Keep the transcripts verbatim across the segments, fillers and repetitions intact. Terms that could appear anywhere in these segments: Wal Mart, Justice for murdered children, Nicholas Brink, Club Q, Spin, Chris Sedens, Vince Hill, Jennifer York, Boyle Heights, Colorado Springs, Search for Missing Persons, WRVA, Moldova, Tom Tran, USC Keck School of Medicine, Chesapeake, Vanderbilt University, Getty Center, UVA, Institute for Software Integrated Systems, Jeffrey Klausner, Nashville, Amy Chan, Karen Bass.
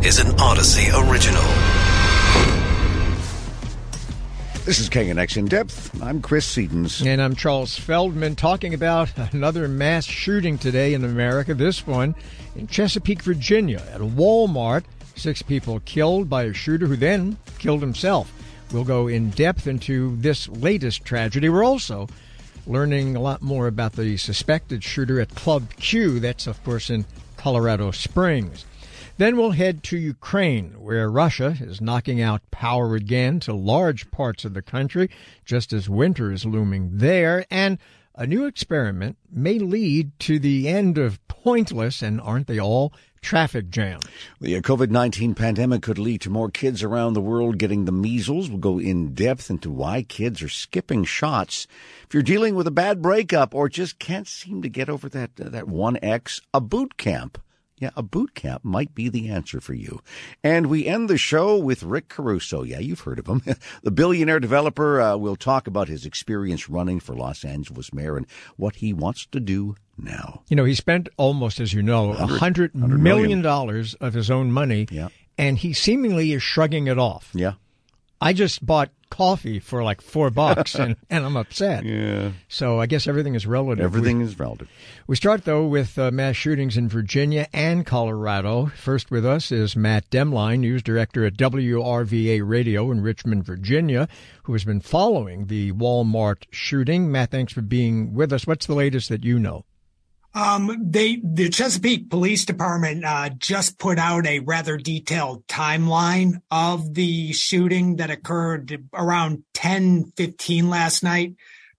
This is an Odyssey original. This is K N X In Depth. I'm Chris Sedens. And I'm Charles Feldman, talking about another mass shooting today in America. This one in Chesapeake, Virginia, at a Walmart. Six people killed by a shooter who then killed himself. We'll go in depth into this latest tragedy. We're also learning a lot more about the suspected shooter at Club Q. That's, of course, in Colorado Springs. Then we'll head to Ukraine, where Russia is knocking out power again to large parts of the country, just as winter is looming there. And a new experiment may lead to the end of pointless, and aren't they all, traffic jams. The COVID nineteen pandemic could lead to more kids around the world getting the measles. We'll go in depth into why kids are skipping shots. If you're dealing with a bad breakup or just can't seem to get over that, uh, that one ex, a boot camp. Yeah, a boot camp might be the answer for you. And we end the show with Rick Caruso. Yeah, you've heard of him. The billionaire developer. Uh, we'll talk about his experience running for Los Angeles mayor and what he wants to do now. You know, he spent almost, as you know, one hundred, one hundred million dollars of his own money, yeah. And he seemingly is shrugging it off. Yeah. I just bought coffee for like four bucks, and, and I'm upset. Yeah. So I guess everything is relative. Everything we, is relative. We start, though, with uh, mass shootings in Virginia and Colorado. First with us is Matt Demline, news director at W R V A Radio in Richmond, Virginia, who has been following the Walmart shooting. Matt, thanks for being with us. What's the latest that you know? Um, they, the Chesapeake Police Department uh, just put out a rather detailed timeline of the shooting that occurred around ten fifteen last night.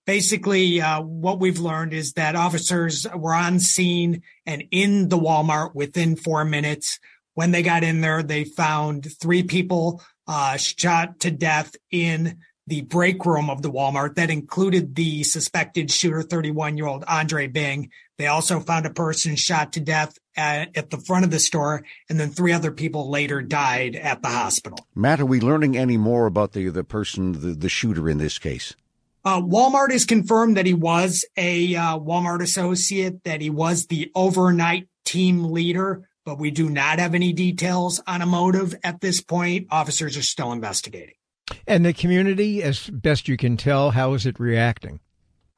Basically, uh, what we've learned is that officers were on scene and in the Walmart within four minutes. When they got in there, they found three people uh, shot to death in the break room of the Walmart. That included the suspected shooter, thirty-one-year-old Andre Bing. They also found a person shot to death at, at the front of the store, and then three other people later died at the hospital. Matt, are we learning any more about the, the person, the, the shooter in this case? Uh, Walmart has confirmed that he was a uh, Walmart associate, that he was the overnight team leader, but we do not have any details on a motive at this point. Officers are still investigating. And the community, as best you can tell, how is it reacting?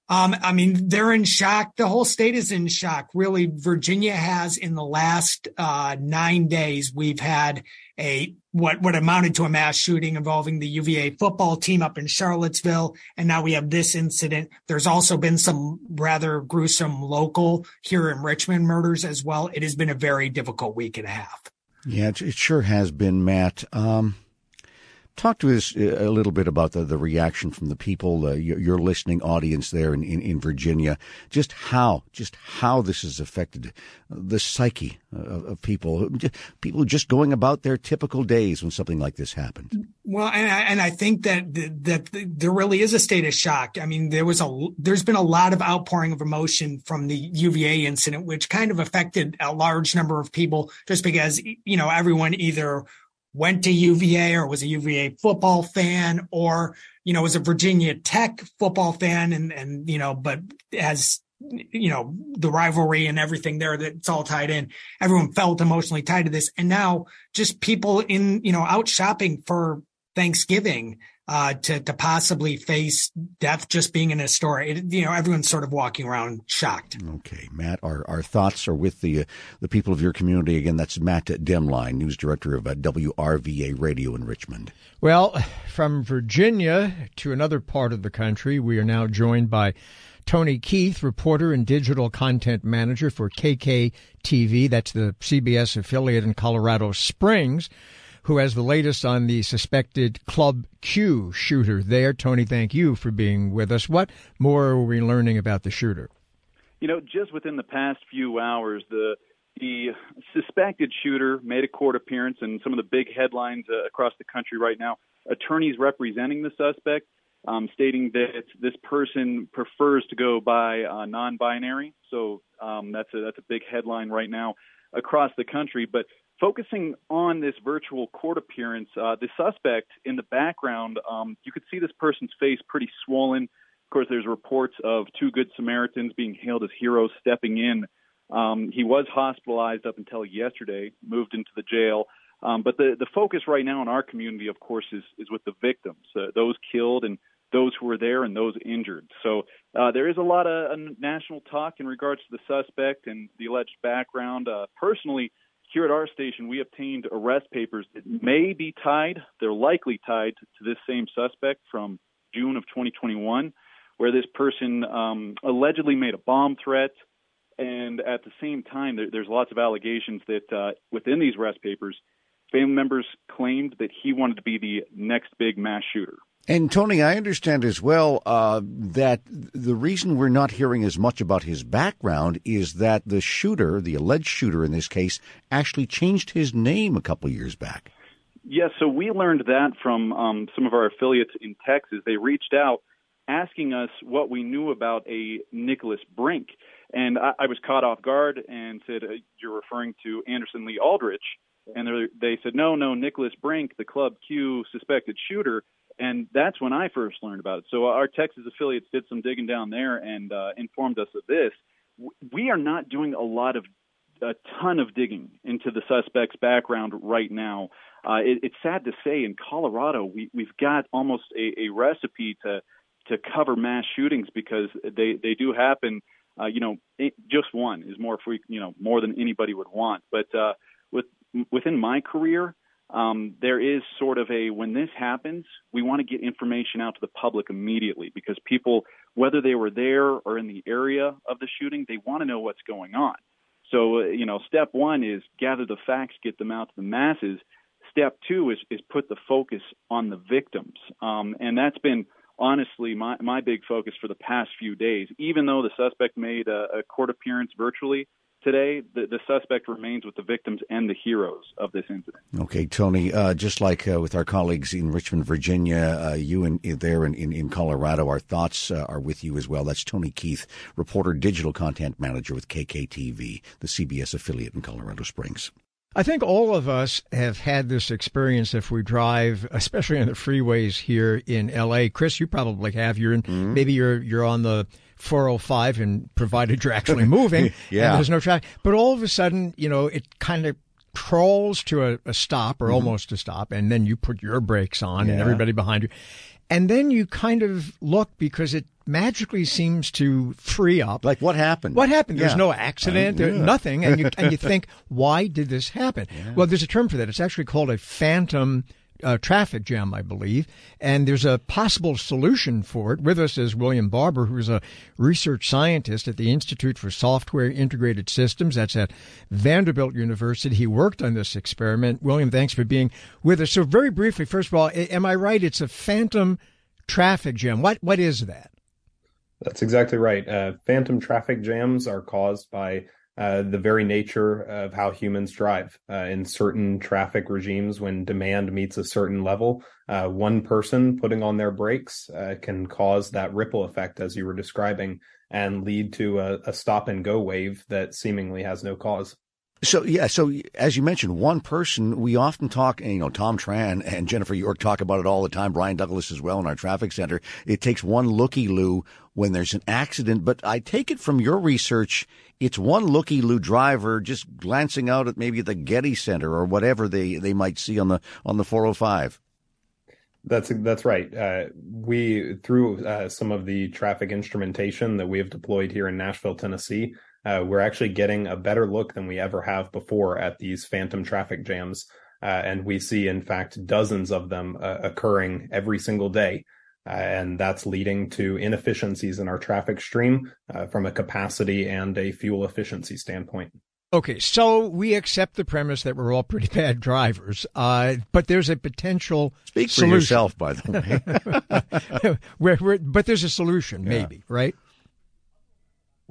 Um, I mean, they're in shock. The whole state is in shock. Really, Virginia has, in the last uh, nine days, we've had a what what amounted to a mass shooting involving the U V A football team up in Charlottesville, and now we have this incident. There's also been some rather gruesome local here in Richmond murders as well. It has been a very difficult week and a half. Yeah, it sure has been, Matt. Um Talk to us a little bit about the, the reaction from the people, uh, your, your listening audience there in, in, in Virginia, just how just how this has affected the psyche of, of people, people just going about their typical days when something like this happened. Well, and I, and I think that that there really is a state of shock. I mean, there was a there's been a lot of outpouring of emotion from the U V A incident, which kind of affected a large number of people just because, you know, everyone either went to U V A or was a U V A football fan or, you know, was a Virginia Tech football fan and, and, you know, but as, you know, the rivalry and everything there, that's all tied in. Everyone felt emotionally tied to this. And now just people in, you know, out shopping for Thanksgiving uh, to, to possibly face death just being in a store. It, you know, everyone's sort of walking around shocked. Okay, Matt, our, our thoughts are with the uh, the people of your community. Again, that's Matt Demline, news director of uh, W R V A Radio in Richmond. Well, from Virginia to another part of the country, we are now joined by Tony Keith, reporter and digital content manager for K K T V. That's the C B S affiliate in Colorado Springs, who has the latest on the suspected Club Q shooter there. Tony, thank you for being with us. What more are we learning about the shooter? You know, just within the past few hours, the the suspected shooter made a court appearance in some of the big headlines uh, across the country right now. Attorneys representing the suspect um, stating that this person prefers to go by uh, non-binary. So um, that's a, that's a big headline right now across the country. But focusing on this virtual court appearance, uh, the suspect in the background, um, you could see this person's face pretty swollen. Of course, there's reports of two Good Samaritans being hailed as heroes stepping in. Um, he was hospitalized up until yesterday, moved into the jail. Um, but the, the focus right now in our community, of course, is, is with the victims, uh, those killed and those who were there and those injured. So uh, there is a lot of uh, national talk in regards to the suspect and the alleged background. Uh, personally, here at our station, we obtained arrest papers that may be tied, they're likely tied to this same suspect from June of twenty twenty-one, where this person um, allegedly made a bomb threat. And at the same time, there, there's lots of allegations that uh, within these arrest papers, family members claimed that he wanted to be the next big mass shooter. And, Tony, I understand as well uh, that the reason we're not hearing as much about his background is that the shooter, the alleged shooter in this case, actually changed his name a couple of years back. Yes, so we learned that from um, some of our affiliates in Texas. They reached out asking us what we knew about a Nicholas Brink. And I, I was caught off guard and said, uh, you're referring to Anderson Lee Aldrich. And they said, no, no, Nicholas Brink, the Club Q suspected shooter. And that's when I first learned about it. So our Texas affiliates did some digging down there and uh, informed us of this. We are not doing a lot of, a ton of digging into the suspect's background right now. Uh, it, it's sad to say in Colorado, we, we've got almost a, a recipe to to cover mass shootings because they, they do happen. Uh, you know, it, just one is more free, you know, more than anybody would want. But uh, with within my career, Um, there is sort of a, when this happens, we want to get information out to the public immediately because people, whether they were there or in the area of the shooting, they want to know what's going on. So, you know, step one is gather the facts, get them out to the masses. Step two is, is put the focus on the victims. Um, and that's been honestly my, my big focus for the past few days. Even though the suspect made a, a court appearance virtually, today, the, the suspect remains with the victims and the heroes of this incident. Okay, Tony, uh, just like uh, with our colleagues in Richmond, Virginia, uh, you and there in, in, in Colorado, our thoughts uh, are with you as well. That's Tony Keith, reporter, digital content manager with K K T V, the C B S affiliate in Colorado Springs. I think all of us have had this experience if we drive, especially on the freeways here in L A. Chris, you probably have. You're in, mm-hmm. Maybe you're you're on the four oh five, and provided you're actually moving, yeah. And there's no traffic. But all of a sudden, you know, it kind of crawls to a, a stop or mm-hmm. almost a stop, and then you put your brakes on yeah. and everybody behind you. And then you kind of look because it magically seems to free up. Like what happened? What happened? Yeah. There's no accident, I, yeah. nothing. And you, and you think, why did this happen? Yeah. Well, there's a term for that. It's actually called a phantom Uh, traffic jam, I believe, and there's a possible solution for it. With us is William Barber, who's a research scientist at the Institute for Software Integrated Systems. That's at Vanderbilt University. He worked on this experiment. William, thanks for being with us. So very briefly, first of all, am I right? It's a phantom traffic jam. What What is that? That's exactly right. Uh, phantom traffic jams are caused by Uh, the very nature of how humans drive. Uh, in certain traffic regimes, when demand meets a certain level, uh, one person putting on their brakes uh, can cause that ripple effect, as you were describing, and lead to a, a stop-and-go wave that seemingly has no cause. So, yeah, so as you mentioned, one person, we often talk, you know, Tom Tran and Jennifer York talk about it all the time, Brian Douglas as well in our traffic center. It takes one looky-loo when there's an accident, but I take it from your research, it's one looky-loo driver just glancing out at maybe the Getty Center or whatever they, they might see on the on the four oh five. That's that's right. Uh, we, through uh, some of the traffic instrumentation that we have deployed here in Nashville, Tennessee, Uh, we're actually getting a better look than we ever have before at these phantom traffic jams. Uh, and we see, in fact, dozens of them uh, occurring every single day. Uh, and that's leading to inefficiencies in our traffic stream uh, from a capacity and a fuel efficiency standpoint. Okay, so we accept the premise that we're all pretty bad drivers, uh, but there's a potential Speak solution. for yourself, by the way. we're, we're, but there's a solution, yeah. maybe, right?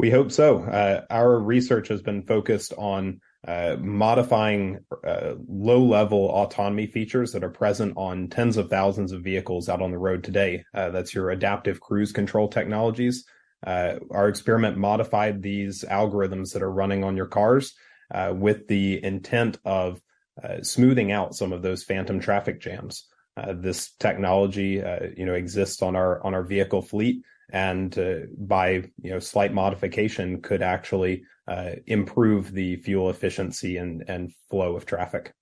We hope so. Uh, our research has been focused on uh, modifying uh, low-level autonomy features that are present on tens of thousands of vehicles out on the road today. Uh, that's your adaptive cruise control technologies. Uh, our experiment modified these algorithms that are running on your cars uh, with the intent of uh, smoothing out some of those phantom traffic jams. Uh, this technology, uh, you know, exists on our on our vehicle fleet. And uh, by you know slight modification could actually uh, improve the fuel efficiency and, and flow of traffic.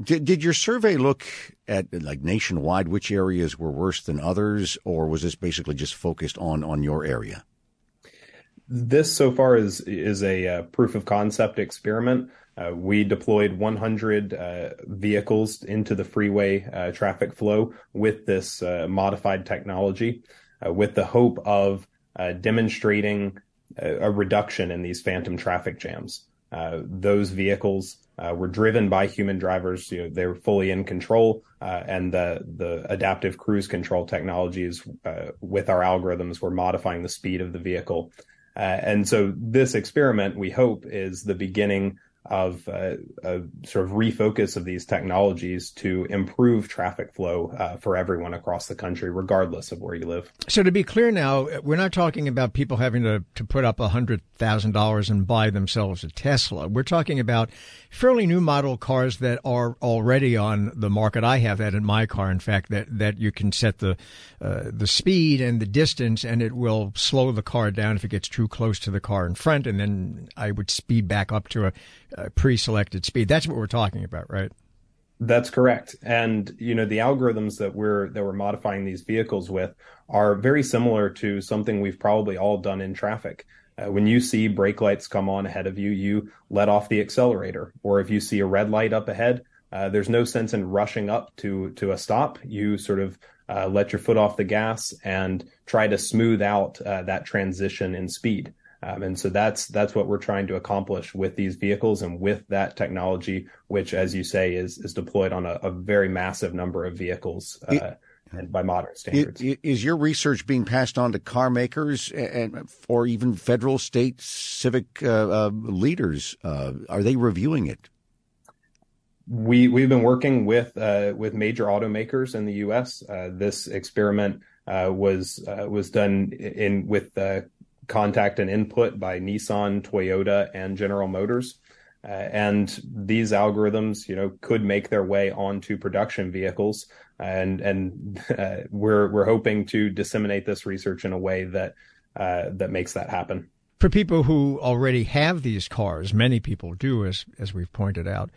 Did, did your survey look at, like, nationwide, which areas were worse than others, or was this basically just focused on, on your area? This so far is is a uh, proof of concept experiment. Uh, we deployed one hundred uh, vehicles into the freeway uh, traffic flow with this uh, modified technology uh, with the hope of uh, demonstrating a, a reduction in these phantom traffic jams. Uh, those vehicles uh, were driven by human drivers. You know, they were fully in control, uh, and the, the adaptive cruise control technologies uh, with our algorithms were modifying the speed of the vehicle. Uh, and so this experiment, we hope, is the beginning of uh, a sort of refocus of these technologies to improve traffic flow uh, for everyone across the country, regardless of where you live. So to be clear now, we're not talking about people having to, to put up one hundred thousand dollars and buy themselves a Tesla. We're talking about fairly new model cars that are already on the market. I have that in my car, in fact, that, that you can set the uh, the speed and the distance, and it will slow the car down if it gets too close to the car in front, and then I would speed back up to a Uh, pre-selected speed. That's what we're talking about, right? That's correct. And, you know, the algorithms that we're that we're modifying these vehicles with are very similar to something we've probably all done in traffic. Uh, when you see brake lights come on ahead of you, you let off the accelerator. Or if you see a red light up ahead, uh, there's no sense in rushing up to, to a stop. You sort of uh, let your foot off the gas and try to smooth out uh, that transition in speed. Um, and so that's that's what we're trying to accomplish with these vehicles and with that technology, which, as you say, is is deployed on a, a very massive number of vehicles uh, it, and by modern standards. It, is your research being passed on to car makers and or even federal, state, civic uh, uh, leaders? Uh, are they reviewing it? We we've been working with uh, with major automakers in the U S Uh, this experiment uh, was uh, was done in with. Uh, contact and input by Nissan, Toyota, and General Motors. Uh, and these algorithms, you know, could make their way onto production vehicles. And, and uh, we're, we're hoping to disseminate this research in a way that, uh, that makes that happen. For people who already have these cars, many people do, as, as we've pointed out,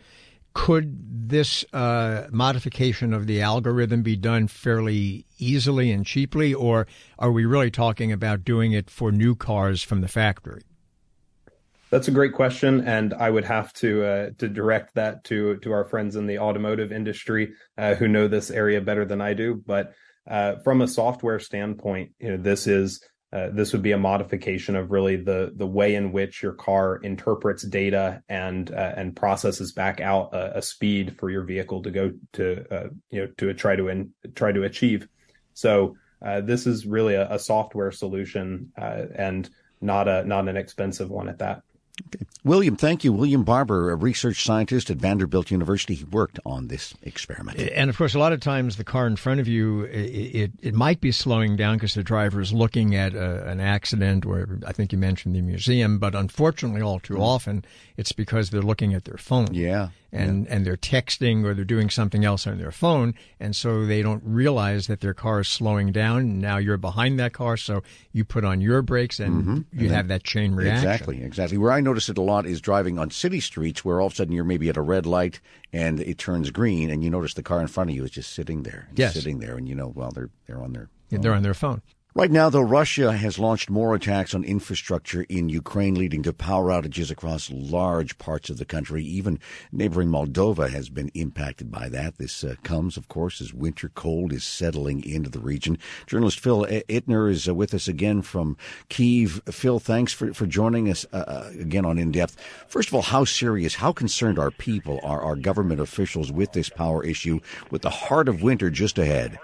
could this uh, modification of the algorithm be done fairly easily and cheaply, or are we really talking about doing it for new cars from the factory? That's a great question, and I would have to uh, to direct that to to our friends in the automotive industry uh, who know this area better than I do. But uh, from a software standpoint, you know, this is uh, this would be a modification of really the the way in which your car interprets data and uh, and processes back out a, a speed for your vehicle to go to uh, you know to try to in, try to achieve. So uh, this is really a, a software solution uh, and not a not an expensive one at that. Okay. William, thank you. William Barber, a research scientist at Vanderbilt University. He worked on this experiment. And, of course, a lot of times the car in front of you, it it, it might be slowing down because the driver is looking at a, an accident, or I think you mentioned the museum. But unfortunately, all too often, it's because they're looking at their phone. Yeah. And, yeah. and they're texting or they're doing something else on their phone. And so they don't realize that their car is slowing down. Now you're behind that car. So you put on your brakes and mm-hmm. you and have that chain reaction. Exactly. Exactly. Where I notice it a lot is driving on city streets where all of a sudden you're maybe at a red light and it turns green and you notice the car in front of you is just sitting there. Yes. Sitting there. And, you know, well, they're they're on their phone. They're on their phone. Right now, though, Russia has launched more attacks on infrastructure in Ukraine, leading to power outages across large parts of the country. Even neighboring Moldova has been impacted by that. This uh, comes, of course, as winter cold is settling into the region. Journalist Phil Itner is uh, with us again from Kyiv. Phil, thanks for, for joining us uh, again on In Depth. First of all, how serious, how concerned are people, are our government officials with this power issue, with the heart of winter just ahead?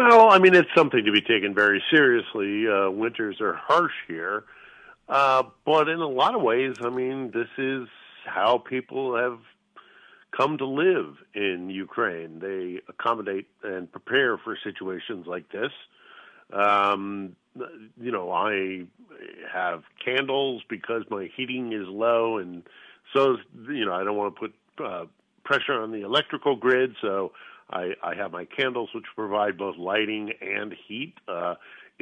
Well, I mean, it's something to be taken very seriously. Uh, winters are harsh here. Uh, but in a lot of ways, I mean, this is how people have come to live in Ukraine. They accommodate and prepare for situations like this. Um, you know, I have candles because my heating is low. And so, you know, I don't want to put uh, pressure on the electrical grid. So I, I have my candles, which provide both lighting and heat. Uh,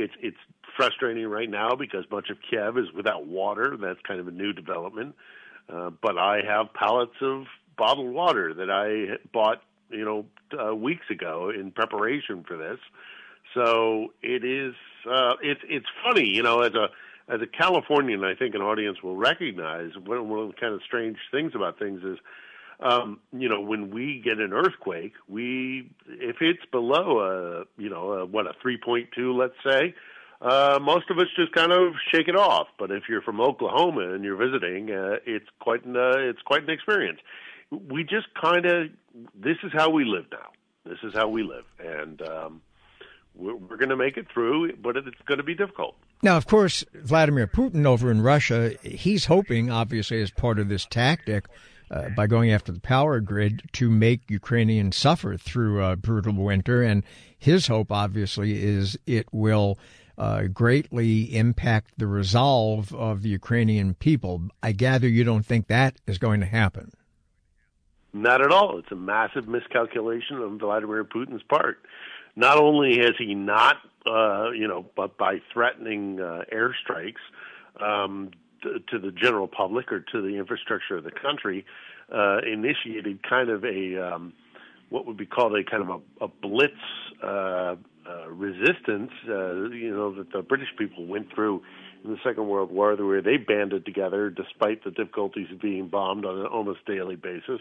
it's it's frustrating right now because much of Kiev is without water. That's kind of a new development. Uh, but I have pallets of bottled water that I bought, you know, uh, weeks ago in preparation for this. So it is, uh, it's, it's funny, you know, as a, as a Californian, I think an audience will recognize one, one of the kind of strange things about things is, um, you know, when we get an earthquake, we, if it's below a, you know, a, what, a three point two, let's say, uh, most of us just kind of shake it off. But if you're from Oklahoma and you're visiting, uh, it's quite an, uh, it's quite an experience. We just kind of, this is how we live now. This is how we live. And, um, we're, we're going to make it through, but it's going to be difficult. Now, of course, Vladimir Putin over in Russia, he's hoping, obviously, as part of this tactic, uh, by going after the power grid, to make Ukrainians suffer through a brutal winter. And his hope, obviously, is it will uh, greatly impact the resolve of the Ukrainian people. I gather you don't think that is going to happen. Not at all. It's a massive miscalculation on Vladimir Putin's part. Not only has he not, uh, you know, but by threatening uh, airstrikes um, to, to the general public or to the infrastructure of the country, uh, initiated kind of a um, what would be called a kind of a, a blitz uh, uh, resistance, uh, you know, that the British people went through in the Second World War, where they banded together despite the difficulties of being bombed on an almost daily basis.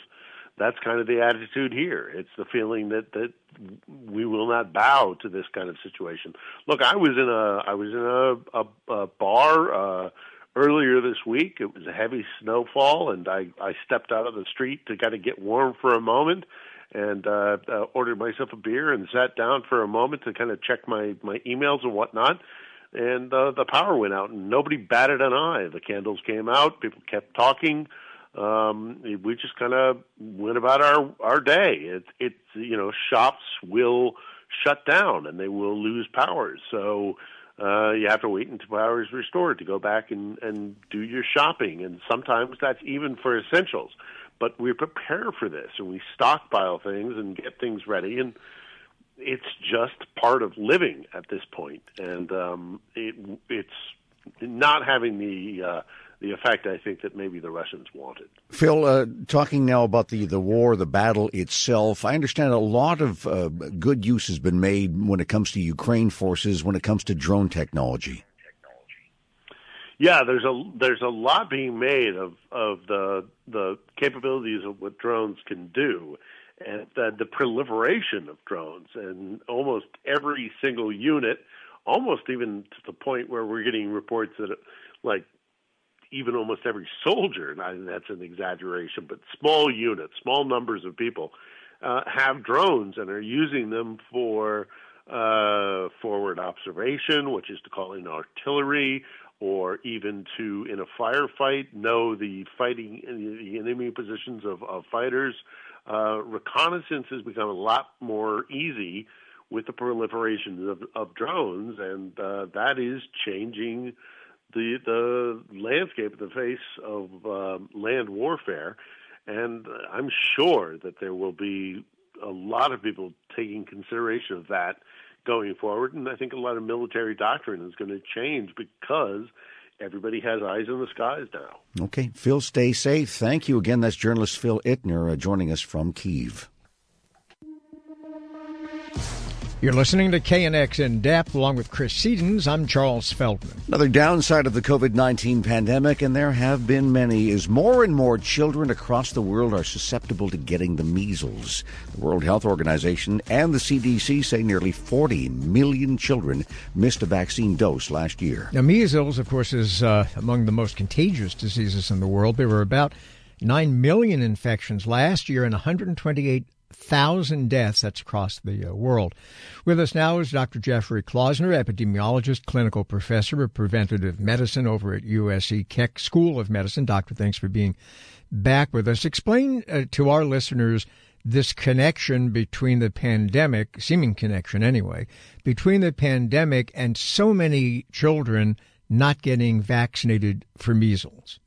That's kind of the attitude here. It's the feeling that, that we will not bow to this kind of situation. Look, I was in a I was in a, a, a bar uh, earlier this week. It was a heavy snowfall, and I, I stepped out of the street to kind of get warm for a moment, and uh, uh, ordered myself a beer and sat down for a moment to kind of check my, my emails and whatnot. And uh, the power went out, and nobody batted an eye. The candles came out. People kept talking. Um, we just kind of went about our, our day. It's, it's, you know, shops will shut down and they will lose power. So, uh, you have to wait until power is restored to go back and, and do your shopping. And sometimes that's even for essentials, but we prepare for this and we stockpile things and get things ready. And it's just part of living at this point. And, um, it, it's not having the, uh, the effect, I think, that maybe the Russians wanted. Phil, uh, talking now about the, the war, the battle itself, I understand a lot of uh, good use has been made when it comes to Ukraine forces, when it comes to drone technology. Yeah, there's a there's a lot being made of, of the the capabilities of what drones can do, and the, the proliferation of drones, and almost every single unit, almost even to the point where we're getting reports that, like, even almost every soldier, and I think that's an exaggeration, but small units, small numbers of people uh, have drones and are using them for uh, forward observation, which is to call in artillery, or even to, in a firefight, know the fighting, the enemy positions of, of fighters. Uh, reconnaissance has become a lot more easy with the proliferation of, of drones, and uh, that is changing The, the landscape, the face of um, land warfare, and I'm sure that there will be a lot of people taking consideration of that going forward, and I think a lot of military doctrine is going to change because everybody has eyes in the skies now. Okay. Phil, stay safe. Thank you again. That's journalist Phil Itner uh, joining us from Kyiv. You're listening to K N X In Depth, along with Chris Sedens. I'm Charles Feldman. Another downside of the COVID nineteen pandemic, and there have been many, is more and more children across the world are susceptible to getting the measles. The World Health Organization and the C D C say nearly forty million children missed a vaccine dose last year. Now, measles, of course, is uh, among the most contagious diseases in the world. There were about nine million infections last year and one hundred twenty-eight thousand deaths. That's across the uh, world. With us now is Doctor Jeffrey Klausner, epidemiologist, clinical professor of preventative medicine over at U S C Keck School of Medicine. Doctor, thanks for being back with us. Explain uh, to our listeners this connection between the pandemic, seeming connection anyway, between the pandemic and so many children not getting vaccinated for measles.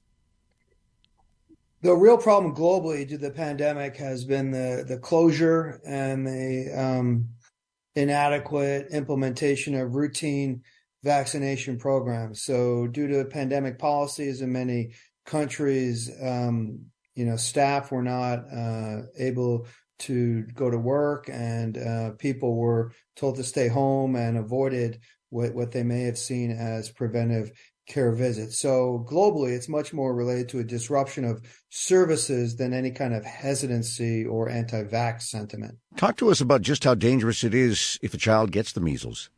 The real problem globally due to the pandemic has been the, the closure and the um, inadequate implementation of routine vaccination programs. So due to pandemic policies in many countries, um, you know, staff were not uh, able to go to work, and uh, people were told to stay home and avoided what, what they may have seen as preventive care visits. So globally, it's much more related to a disruption of services than any kind of hesitancy or anti-vax sentiment. Talk to us about just how dangerous it is if a child gets the measles.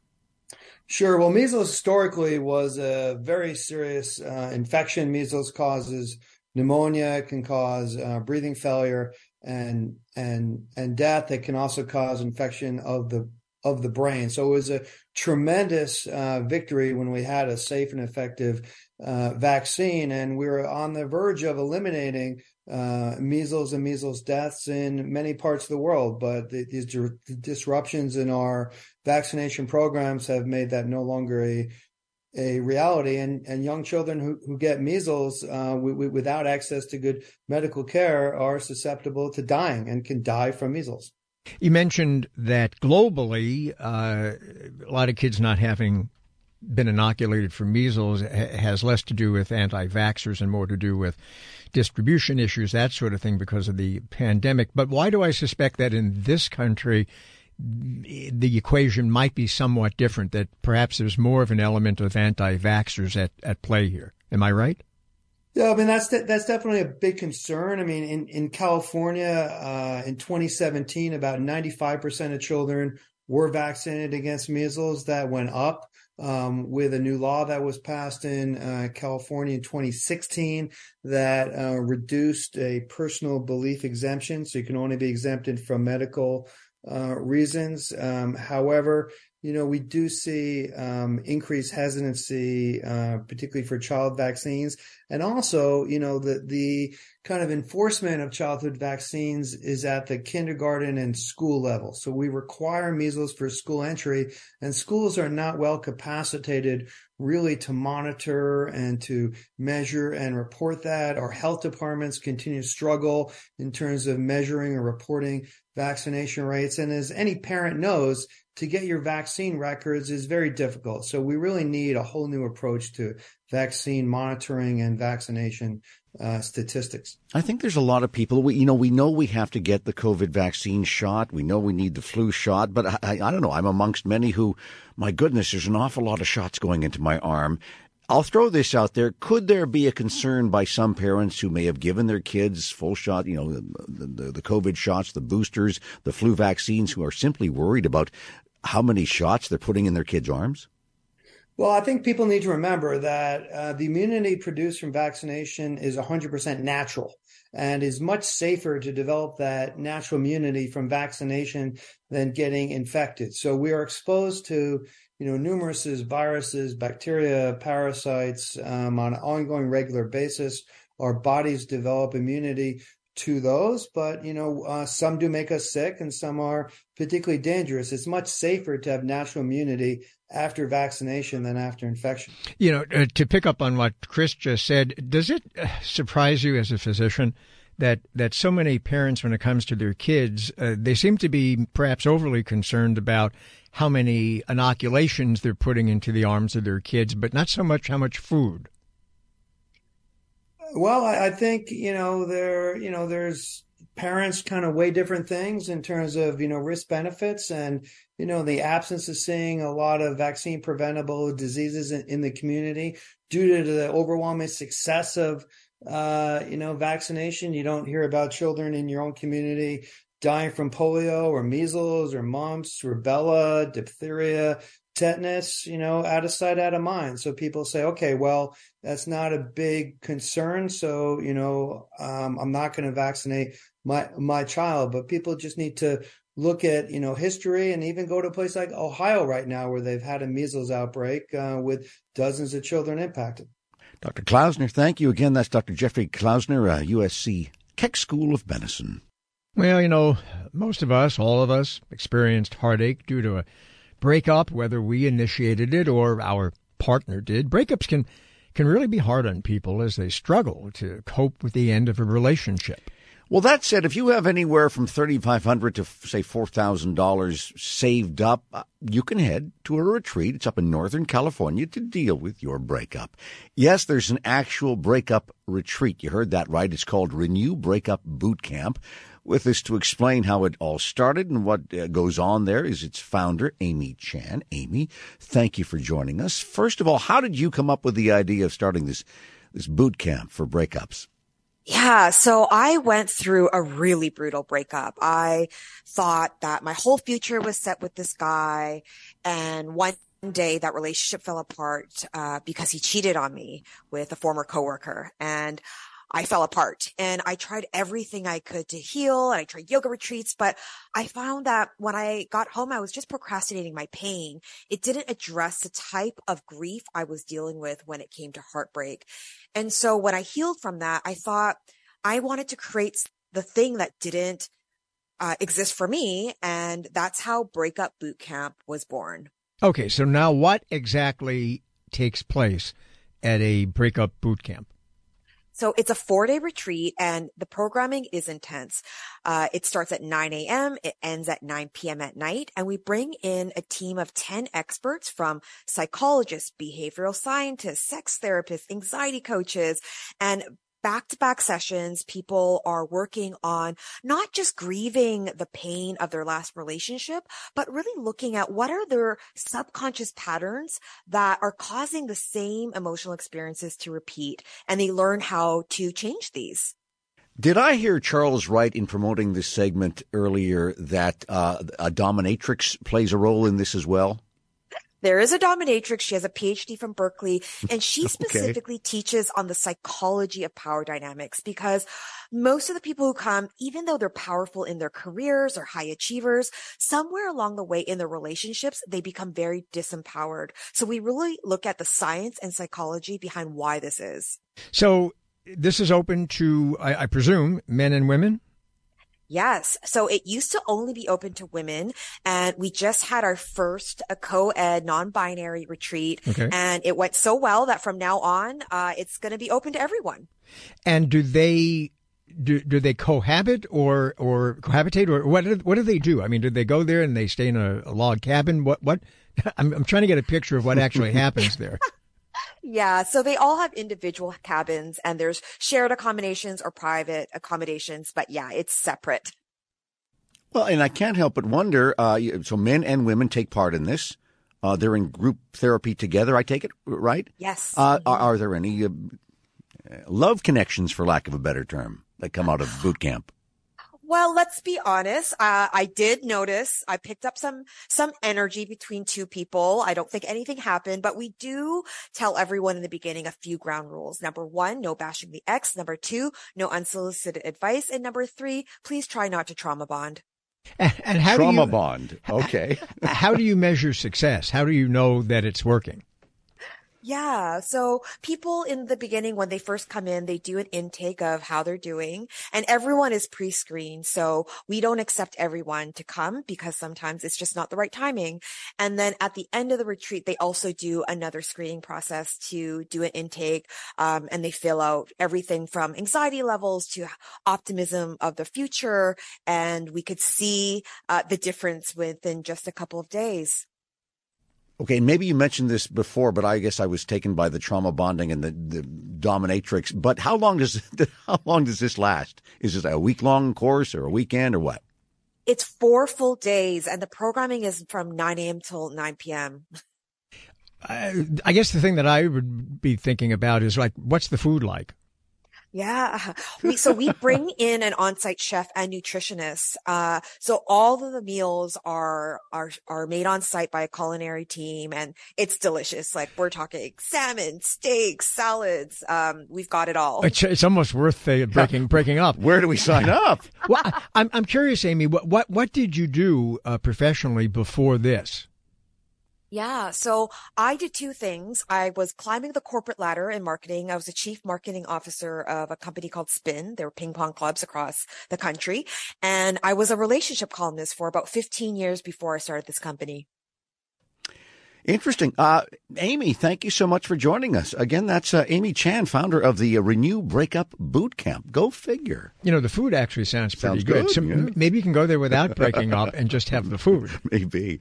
Sure. Well, measles historically was a very serious uh, infection. Measles causes pneumonia. It can cause uh, breathing failure and and and death. It can also cause infection of the of the brain. So it was a tremendous uh, victory when we had a safe and effective uh, vaccine, and we were on the verge of eliminating uh, measles and measles deaths in many parts of the world. But the, these di- disruptions in our vaccination programs have made that no longer a a reality. And, and young children who, who get measles uh, we, we, without access to good medical care are susceptible to dying and can die from measles. You mentioned that globally, uh, a lot of kids not having been inoculated for measles has less to do with anti-vaxxers and more to do with distribution issues, that sort of thing, because of the pandemic. But why do I suspect that in this country, the equation might be somewhat different, that perhaps there's more of an element of anti-vaxxers at, at play here? Am I right? Yeah, I mean, that's de- that's definitely a big concern. I mean, in, in California, uh, in twenty seventeen, about ninety-five percent of children were vaccinated against measles. That went up um, with a new law that was passed in uh, California in twenty sixteen that uh, reduced a personal belief exemption. So you can only be exempted from medical uh, reasons. Um, however, you know, we do see um, increased hesitancy, uh, particularly for child vaccines. And also, you know, the, the kind of enforcement of childhood vaccines is at the kindergarten and school level. So we require measles for school entry, and schools are not well capacitated really to monitor and to measure and report that. Our health departments continue to struggle in terms of measuring or reporting vaccination rates. And as any parent knows, to get your vaccine records is very difficult. So we really need a whole new approach to vaccine monitoring and vaccination uh, statistics. I think there's a lot of people, we, you know, we know we have to get the COVID vaccine shot. We know we need the flu shot. But I, I, I don't know, I'm amongst many who, my goodness, there's an awful lot of shots going into my arm. I'll throw this out there. Could there be a concern by some parents who may have given their kids full shot, you know, the, the, the COVID shots, the boosters, the flu vaccines, who are simply worried about how many shots they're putting in their kids' arms? Well, I think people need to remember that uh, the immunity produced from vaccination is one hundred percent natural, and is much safer to develop that natural immunity from vaccination than getting infected. So we are exposed to, you know, numerous viruses, bacteria, parasites um, on an ongoing regular basis. Our bodies develop immunity to those, but, you know, uh, some do make us sick and some are particularly dangerous. It's much safer to have natural immunity after vaccination than after infection. You know, uh, to pick up on what Chris just said, does it surprise you as a physician that that so many parents, when it comes to their kids, uh, they seem to be perhaps overly concerned about how many inoculations they're putting into the arms of their kids, but not so much how much food? Well, I think, you know, there, you know, there's parents kind of weigh different things in terms of, you know, risk benefits and, you know, the absence of seeing a lot of vaccine preventable diseases in, in the community due to the overwhelming success of, uh, you know, vaccination. You don't hear about children in your own community dying from polio or measles or mumps, rubella, diphtheria, tetanus, you know, out of sight, out of mind. So people say, okay, well, that's not a big concern. So, you know, um, I'm not going to vaccinate my, my child, but people just need to look at, you know, history, and even go to a place like Ohio right now, where they've had a measles outbreak uh, with dozens of children impacted. Doctor Klausner, thank you again. That's Doctor Jeffrey Klausner, uh, U S C Keck School of Medicine. Well, you know, most of us, all of us, experienced heartache due to a breakup, whether we initiated it or our partner did. Breakups can can really be hard on people as they struggle to cope with the end of a relationship. Well, that said, if you have anywhere from thirty-five hundred dollars to, say, four thousand dollars saved up, you can head to a retreat. It's up in Northern California to deal with your breakup. Yes, there's an actual breakup retreat. You heard that right. It's called Renew Breakup Boot Camp. With us to explain how it all started and what goes on there is its founder, Amy Chan. Amy, thank you for joining us. First of all, how did you come up with the idea of starting this, this boot camp for breakups? Yeah. So I went through a really brutal breakup. I thought that my whole future was set with this guy. And one day that relationship fell apart uh, because he cheated on me with a former coworker. And I fell apart, and I tried everything I could to heal, and I tried yoga retreats, but I found that when I got home, I was just procrastinating my pain. It didn't address the type of grief I was dealing with when it came to heartbreak. And so when I healed from that, I thought I wanted to create the thing that didn't uh, exist for me. And that's how Breakup Bootcamp was born. Okay. So now what exactly takes place at a breakup bootcamp? So it's a four-day retreat, and the programming is intense. Uh, it starts at nine a.m. It ends at nine p.m. at night, and we bring in a team of ten experts from psychologists, behavioral scientists, sex therapists, anxiety coaches, and back-to-back sessions. People are working on not just grieving the pain of their last relationship, but really looking at what are their subconscious patterns that are causing the same emotional experiences to repeat, and they learn how to change these. Did I hear Charles right in promoting this segment earlier that uh, a dominatrix plays a role in this as well? There is a dominatrix. She has a P H D from Berkeley, and she specifically okay. teaches on the psychology of power dynamics, because most of the people who come, even though they're powerful in their careers or high achievers, somewhere along the way in their relationships, they become very disempowered. So we really look at the science and psychology behind why this is. So this is open to, I, I presume, men and women? Yes. So it used to only be open to women, and we just had our first a co-ed non-binary retreat, okay. and it went so well that from now on, uh, it's going to be open to everyone. And do they do do they cohabit or or cohabitate, or what do, what do they do? I mean, do they go there and they stay in a, a log cabin? What what? I'm I'm trying to get a picture of what actually happens there. Yeah. So they all have individual cabins, and there's shared accommodations or private accommodations. But yeah, it's separate. Well, and I can't help but wonder. Uh, so men and women take part in this. Uh, they're in group therapy together, I take it, right? Yes. Uh, mm-hmm. are, are there any uh, love connections, for lack of a better term, that come out of boot camp? Well, let's be honest. Uh, I did notice I picked up some, some energy between two people. I don't think anything happened, but we do tell everyone in the beginning a few ground rules. Number one, no bashing the ex. Number two, no unsolicited advice. And number three, please try not to trauma bond. And, and how trauma do you, bond. Okay. How do you measure success? How do you know that it's working? Yeah. So people in the beginning, when they first come in, they do an intake of how they're doing, and everyone is pre-screened. So we don't accept everyone to come because sometimes it's just not the right timing. And then at the end of the retreat, they also do another screening process to do an intake. Um, and they fill out everything from anxiety levels to optimism of the future. And we could see uh, the difference within just a couple of days. Okay, maybe you mentioned this before, but I guess I was taken by the trauma bonding and the, the dominatrix. But how long does how long does this last? Is this a week-long course or a weekend or what? It's four full days, and the programming is from nine a.m. till nine p.m. I, I guess the thing that I would be thinking about is, like, what's the food like? Yeah. We, so we bring in an on-site chef and nutritionist. Uh, so all of the meals are, are, are made on site by a culinary team, and it's delicious. Like, we're talking salmon, steaks, salads. Um, we've got it all. It's, it's almost worth uh, breaking, breaking up. Where do we sign up? Well, I'm, I'm curious, Amy, what, what, what did you do uh, professionally before this? Yeah. So I did two things. I was climbing the corporate ladder in marketing. I was the chief marketing officer of a company called Spin. There were ping pong clubs across the country. And I was a relationship columnist for about fifteen years before I started this company. Interesting. Uh, Amy, thank you so much for joining us. Again, that's uh, Amy Chan, founder of the Renew Breakup Boot Camp. Go figure. You know, the food actually sounds pretty sounds good. good. So yeah. Maybe you can go there without breaking up and just have the food. Maybe.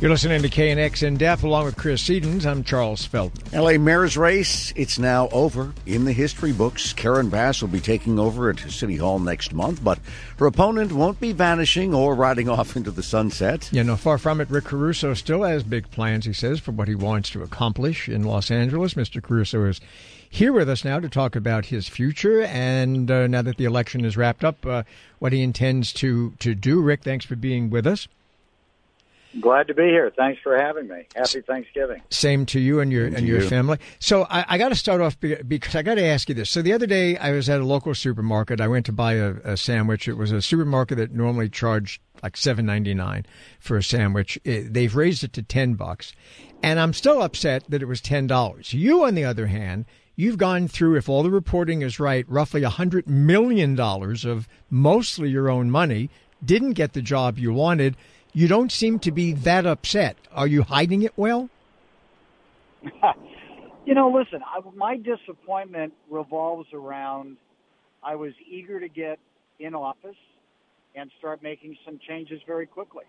You're listening to K N X In Depth along with Chris Sedens. I'm Charles Felton. L A mayor's race, it's now over in the history books. Karen Bass will be taking over at City Hall next month, but her opponent won't be vanishing or riding off into the sunset. You know, far from it, Rick Caruso still has big plans, he says, for what he wants to accomplish in Los Angeles. Mister Caruso is here with us now to talk about his future and uh, now that the election is wrapped up, uh, what he intends to, to do. Rick, thanks for being with us. Glad to be here. Thanks for having me. Happy Thanksgiving. Same to you and your Same and your you. family. So I, I got to start off be, because I got to ask you this. So the other day I was at a local supermarket. I went to buy a, a sandwich. It was a supermarket that normally charged like seven ninety-nine for a sandwich. It, they've raised it to ten bucks, and I'm still upset that it was ten dollars. You, on the other hand, you've gone through, if all the reporting is right, roughly a hundred million dollars of mostly your own money. Didn't get the job you wanted. You don't seem to be that upset. Are you hiding it well? You know, listen, I, my disappointment revolves around I was eager to get in office and start making some changes very quickly.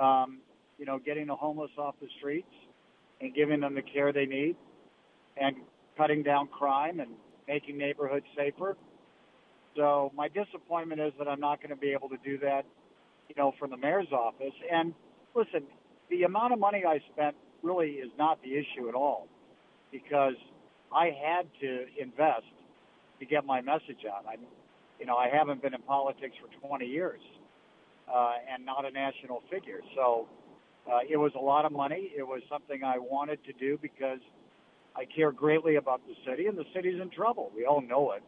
Um, you know, getting the homeless off the streets and giving them the care they need and cutting down crime and making neighborhoods safer. So my disappointment is that I'm not going to be able to do that, you know, from the mayor's office. And listen, the amount of money I spent really is not the issue at all, because I had to invest to get my message out. I, you know, I haven't been in politics for twenty years uh, and not a national figure. So uh, it was a lot of money. It was something I wanted to do because I care greatly about the city, and the city's in trouble. We all know it.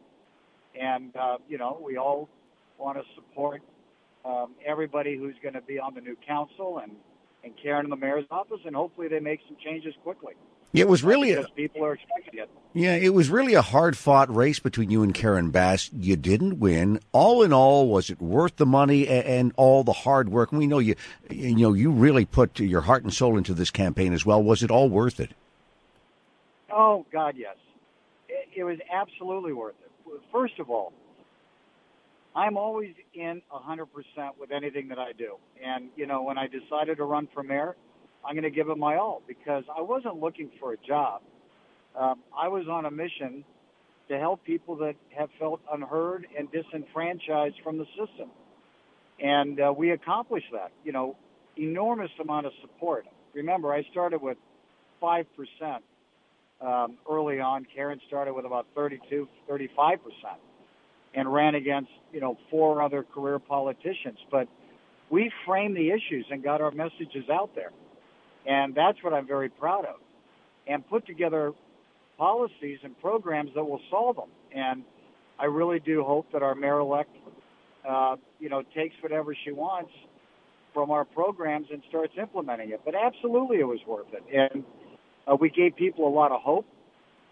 And, uh, you know, we all want to support Um, everybody who's going to be on the new council and, and Karen in the mayor's office, and hopefully they make some changes quickly. It was really because a, people are expecting it. Yeah, it was really a hard-fought race between you and Karen Bass. You didn't win. All in all, was it worth the money and, and all the hard work? And we know you, you know, you really put your heart and soul into this campaign as well. Was it all worth it? Oh God, yes. It, it was absolutely worth it. First of all, I'm always in one hundred percent with anything that I do. And, you know, when I decided to run for mayor, I'm going to give it my all, because I wasn't looking for a job. Um, I was on a mission to help people that have felt unheard and disenfranchised from the system. And uh, we accomplished that, you know, enormous amount of support. Remember, I started with five percent um, early on. Karen started with about thirty-two, thirty-five percent. And ran against, you know, four other career politicians. But we framed the issues and got our messages out there. And that's what I'm very proud of. And put together policies and programs that will solve them. And I really do hope that our mayor-elect, uh, you know, takes whatever she wants from our programs and starts implementing it. But absolutely it was worth it. And uh, we gave people a lot of hope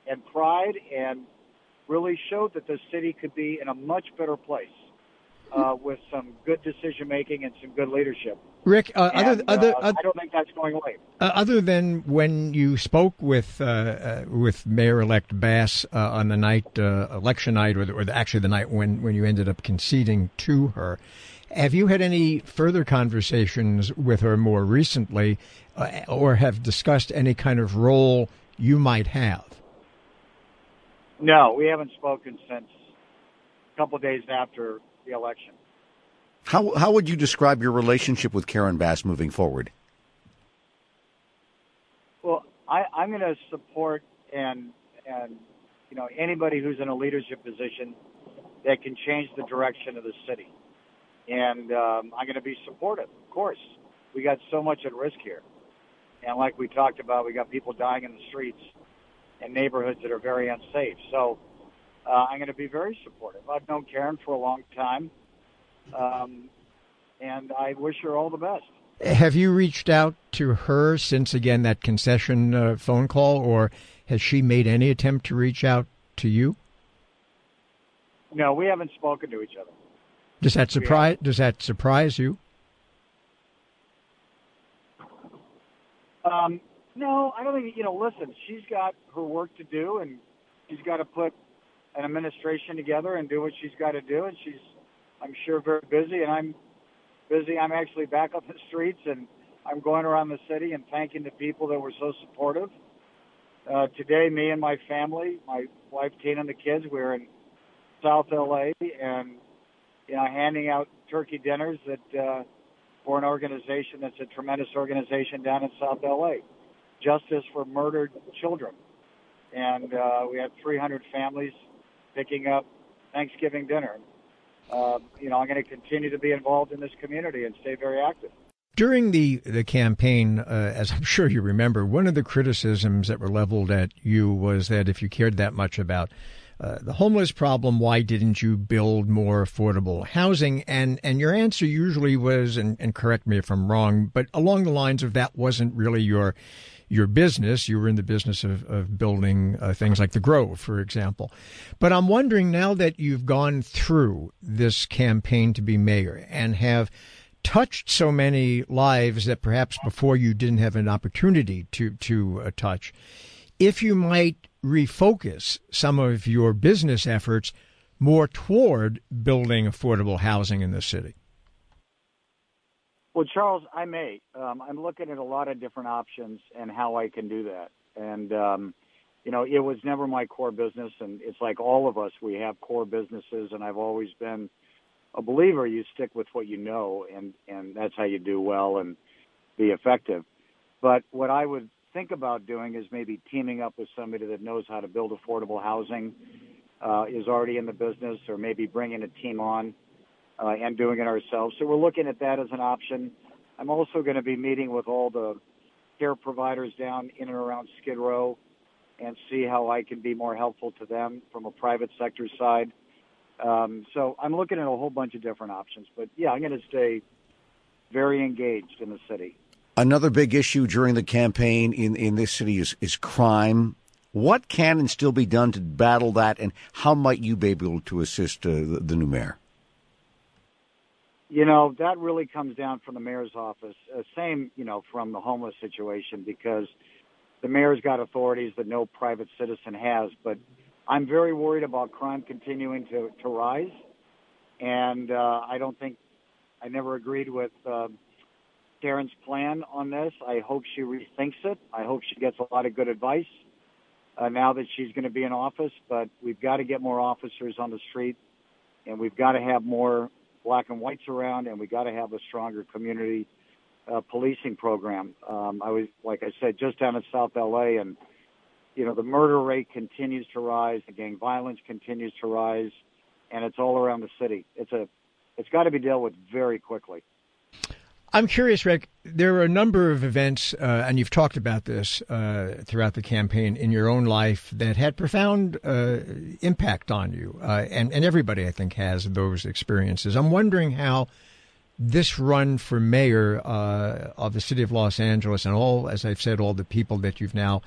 and pride, and really showed that the city could be in a much better place uh, with some good decision-making and some good leadership. Rick, uh, and, other, other, uh, other, I don't think that's going away. Uh, other than when you spoke with uh, uh, with Mayor-elect Bass uh, on the night, uh, election night, or, the, or the, actually the night when, when you ended up conceding to her, have you had any further conversations with her more recently, uh, or have discussed any kind of role you might have? No, we haven't spoken since a couple of days after the election. How how would you describe your relationship with Karen Bass moving forward? Well, I, I'm going to support and and you know anybody who's in a leadership position that can change the direction of the city, and um, I'm going to be supportive. Of course, we got so much at risk here, and like we talked about, we got people dying in the streets and neighborhoods that are very unsafe. So uh, I'm going to be very supportive. I've known Karen for a long time, um, and I wish her all the best. Have you reached out to her since, again, that concession uh, phone call, or has she made any attempt to reach out to you? No, we haven't spoken to each other. Does that surprise, does that surprise you? Um, no, I don't think, you know, listen, she's got her work to do, and she's got to put an administration together and do what she's got to do. And she's, I'm sure, very busy, and I'm busy. I'm actually back on the streets, and I'm going around the city and thanking the people that were so supportive. Uh, today, me and my family, my wife, Tina, and the kids, we were in South L A, and, you know, handing out turkey dinners that, uh, for an organization that's a tremendous organization down in South L A, Justice for Murdered Children. And uh, we had three hundred families picking up Thanksgiving dinner. Uh, you know, I'm going to continue to be involved in this community and stay very active. During the, the campaign, uh, as I'm sure you remember, one of the criticisms that were leveled at you was that if you cared that much about uh, the homeless problem, why didn't you build more affordable housing? And and your answer usually was, and, and correct me if I'm wrong, but along the lines of that wasn't really your your business. You were in the business of, of building uh, things like the Grove, for example. But I'm wondering now that you've gone through this campaign to be mayor and have touched so many lives that perhaps before you didn't have an opportunity to to uh, touch, if you might refocus some of your business efforts more toward building affordable housing in the city. Well, Charles, I may. Um, I'm looking at a lot of different options and how I can do that. And, um, you know, it was never my core business. And it's like all of us, we have core businesses. And I've always been a believer, you stick with what you know, and, and that's how you do well and be effective. But what I would think about doing is maybe teaming up with somebody that knows how to build affordable housing, uh, is already in the business, or maybe bringing a team on uh, and doing it ourselves. So we're looking at that as an option. I'm also going to be meeting with all the care providers down in and around Skid Row and see how I can be more helpful to them from a private sector side. Um, so I'm looking at a whole bunch of different options. But, yeah, I'm going to stay very engaged in the city. Another big issue during the campaign in, in this city is, is crime. What can and still be done to battle that, and how might you be able to assist uh, the, the new mayor? You know, that really comes down from the mayor's office. Uh, same, you know, from the homeless situation, because the mayor's got authorities that no private citizen has, but I'm very worried about crime continuing to, to rise, and uh, I don't think I never agreed with uh, Karen's plan on this. I hope she rethinks it. I hope she gets a lot of good advice uh, now that she's going to be in office, but we've got to get more officers on the street, and we've got to have more black and whites around, and we've got to have a stronger community uh, policing program. Um, I was, like I said, just down in South L A, and you know, the murder rate continues to rise, the gang violence continues to rise, and it's all around the city. It's a, it's got to be dealt with very quickly. I'm curious, Rick, there are a number of events, uh, and you've talked about this uh, throughout the campaign in your own life, that had profound uh, impact on you. Uh, and, and everybody, I think, has those experiences. I'm wondering how this run for mayor uh, of the city of Los Angeles and all, as I've said, all the people that you've now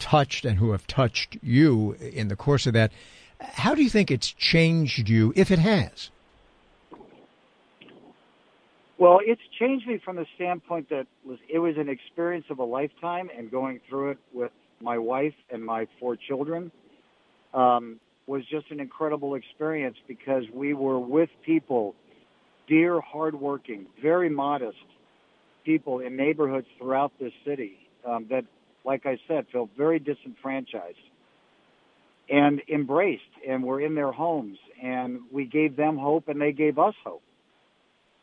touched and who have touched you in the course of that, how do you think it's changed you, if it has? Well, it's changed me from the standpoint that was, it was an experience of a lifetime, and going through it with my wife and my four children um, was just an incredible experience, because we were with people, dear, hardworking, very modest people in neighborhoods throughout this city um, that, like I said, felt very disenfranchised and embraced, and were in their homes, and we gave them hope, and they gave us hope.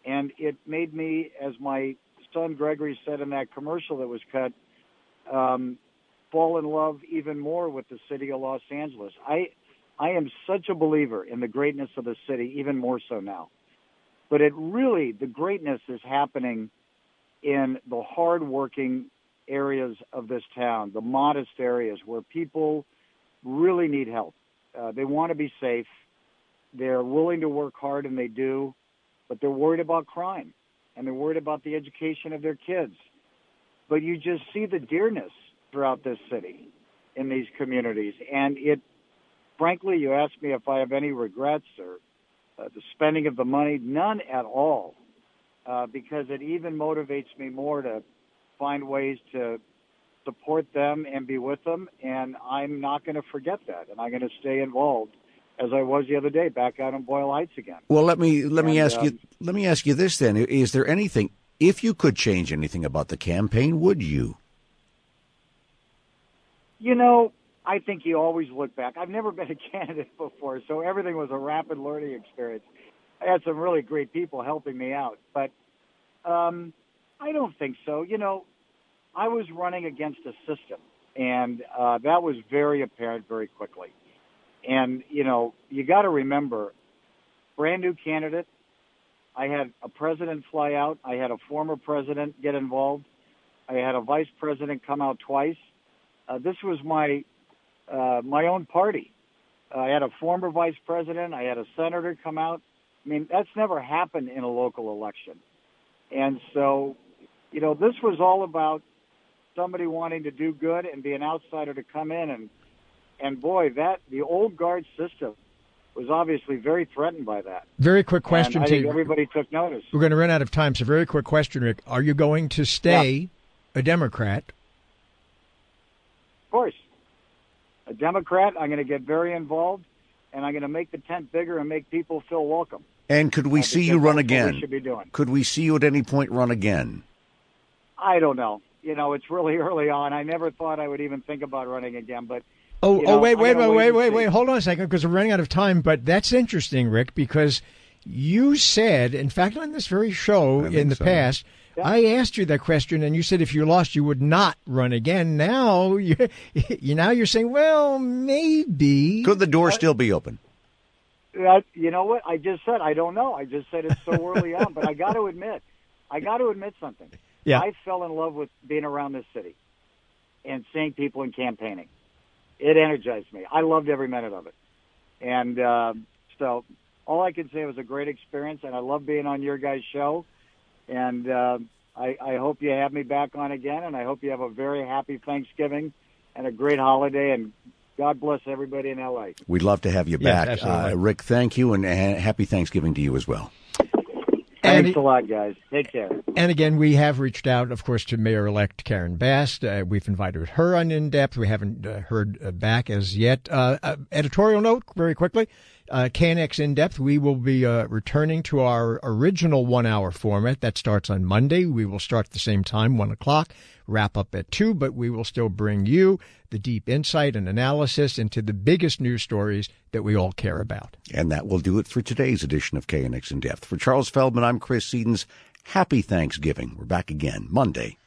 And it made me, as my son Gregory said in that commercial that was cut, um, fall in love even more with the city of Los Angeles. I, I am such a believer in the greatness of the city, even more so now. But it really, the greatness is happening in the hardworking areas of this town, the modest areas where people really need help. Uh, they want to be safe. They're willing to work hard, and they do, but they're worried about crime, and they're worried about the education of their kids. But you just see the dearness throughout this city in these communities. And it, frankly, you asked me if I have any regrets or uh, the spending of the money, none at all, uh, because it even motivates me more to find ways to support them and be with them, and I'm not going to forget that, and I'm going to stay involved as I was the other day back out in Boyle Heights again. Well, let me let and, me ask um, you let me ask you this then: is there anything, if you could change anything about the campaign, would you? You know, I think you always look back. I've never been a candidate before, so everything was a rapid learning experience. I had some really great people helping me out, but um, I don't think so. You know, I was running against a system, and uh, that was very apparent very quickly. And, you know, you got to remember, brand new candidate, I had a president fly out. I had a former president get involved. I had a vice president come out twice. Uh, this was my uh, my own party. Uh, I had a former vice president. I had a senator come out. I mean, that's never happened in a local election. And so, you know, this was all about somebody wanting to do good and be an outsider to come in. And, and boy, that the old guard system was obviously very threatened by that. Very quick question to you. Everybody took notice. We're going to run out of time, so very quick question, Rick. Are you going to stay yeah. a Democrat? Of course. A Democrat, I'm going to get very involved, and I'm going to make the tent bigger and make people feel welcome. And could we I see you run again? We should be doing. Could we see you at any point run again? I don't know. You know, it's really early on. I never thought I would even think about running again, but... Oh, you know, oh, wait, wait, wait, wait, wait, wait. Hold on a second, because we're running out of time. But that's interesting, Rick, because you said, in fact, on this very show in the so. past, yeah. I asked you that question, and you said if you lost, you would not run again. Now you're, you now you're saying, well, maybe. Could the door uh, still be open? Uh, you know what? I just said I don't know. I just said it's so early on. But I got to admit, I got to admit something. Yeah. I fell in love with being around this city and seeing people and campaigning. It energized me. I loved every minute of it. And uh, so all I can say was a great experience, and I love being on your guys' show. And uh, I, I hope you have me back on again, and I hope you have a very happy Thanksgiving and a great holiday, and God bless everybody in L A. We'd love to have you back. Yes, uh, Rick, thank you, and happy Thanksgiving to you as well. And thanks a lot, guys. Take care. And again, we have reached out, of course, to Mayor-elect Karen Bass. Uh, we've invited her on In Depth. We haven't uh, heard uh, back as yet. Uh, uh, editorial note, very quickly, uh, K N X In Depth, we will be uh, returning to our original one-hour format. That starts on Monday. We will start at the same time, one o'clock, wrap up at two, but we will still bring you the deep insight and analysis into the biggest news stories that we all care about. And that will do it for today's edition of K N X In Depth. For Charles Feldman, I'm Chris Sedens. Happy Thanksgiving. We're back again Monday.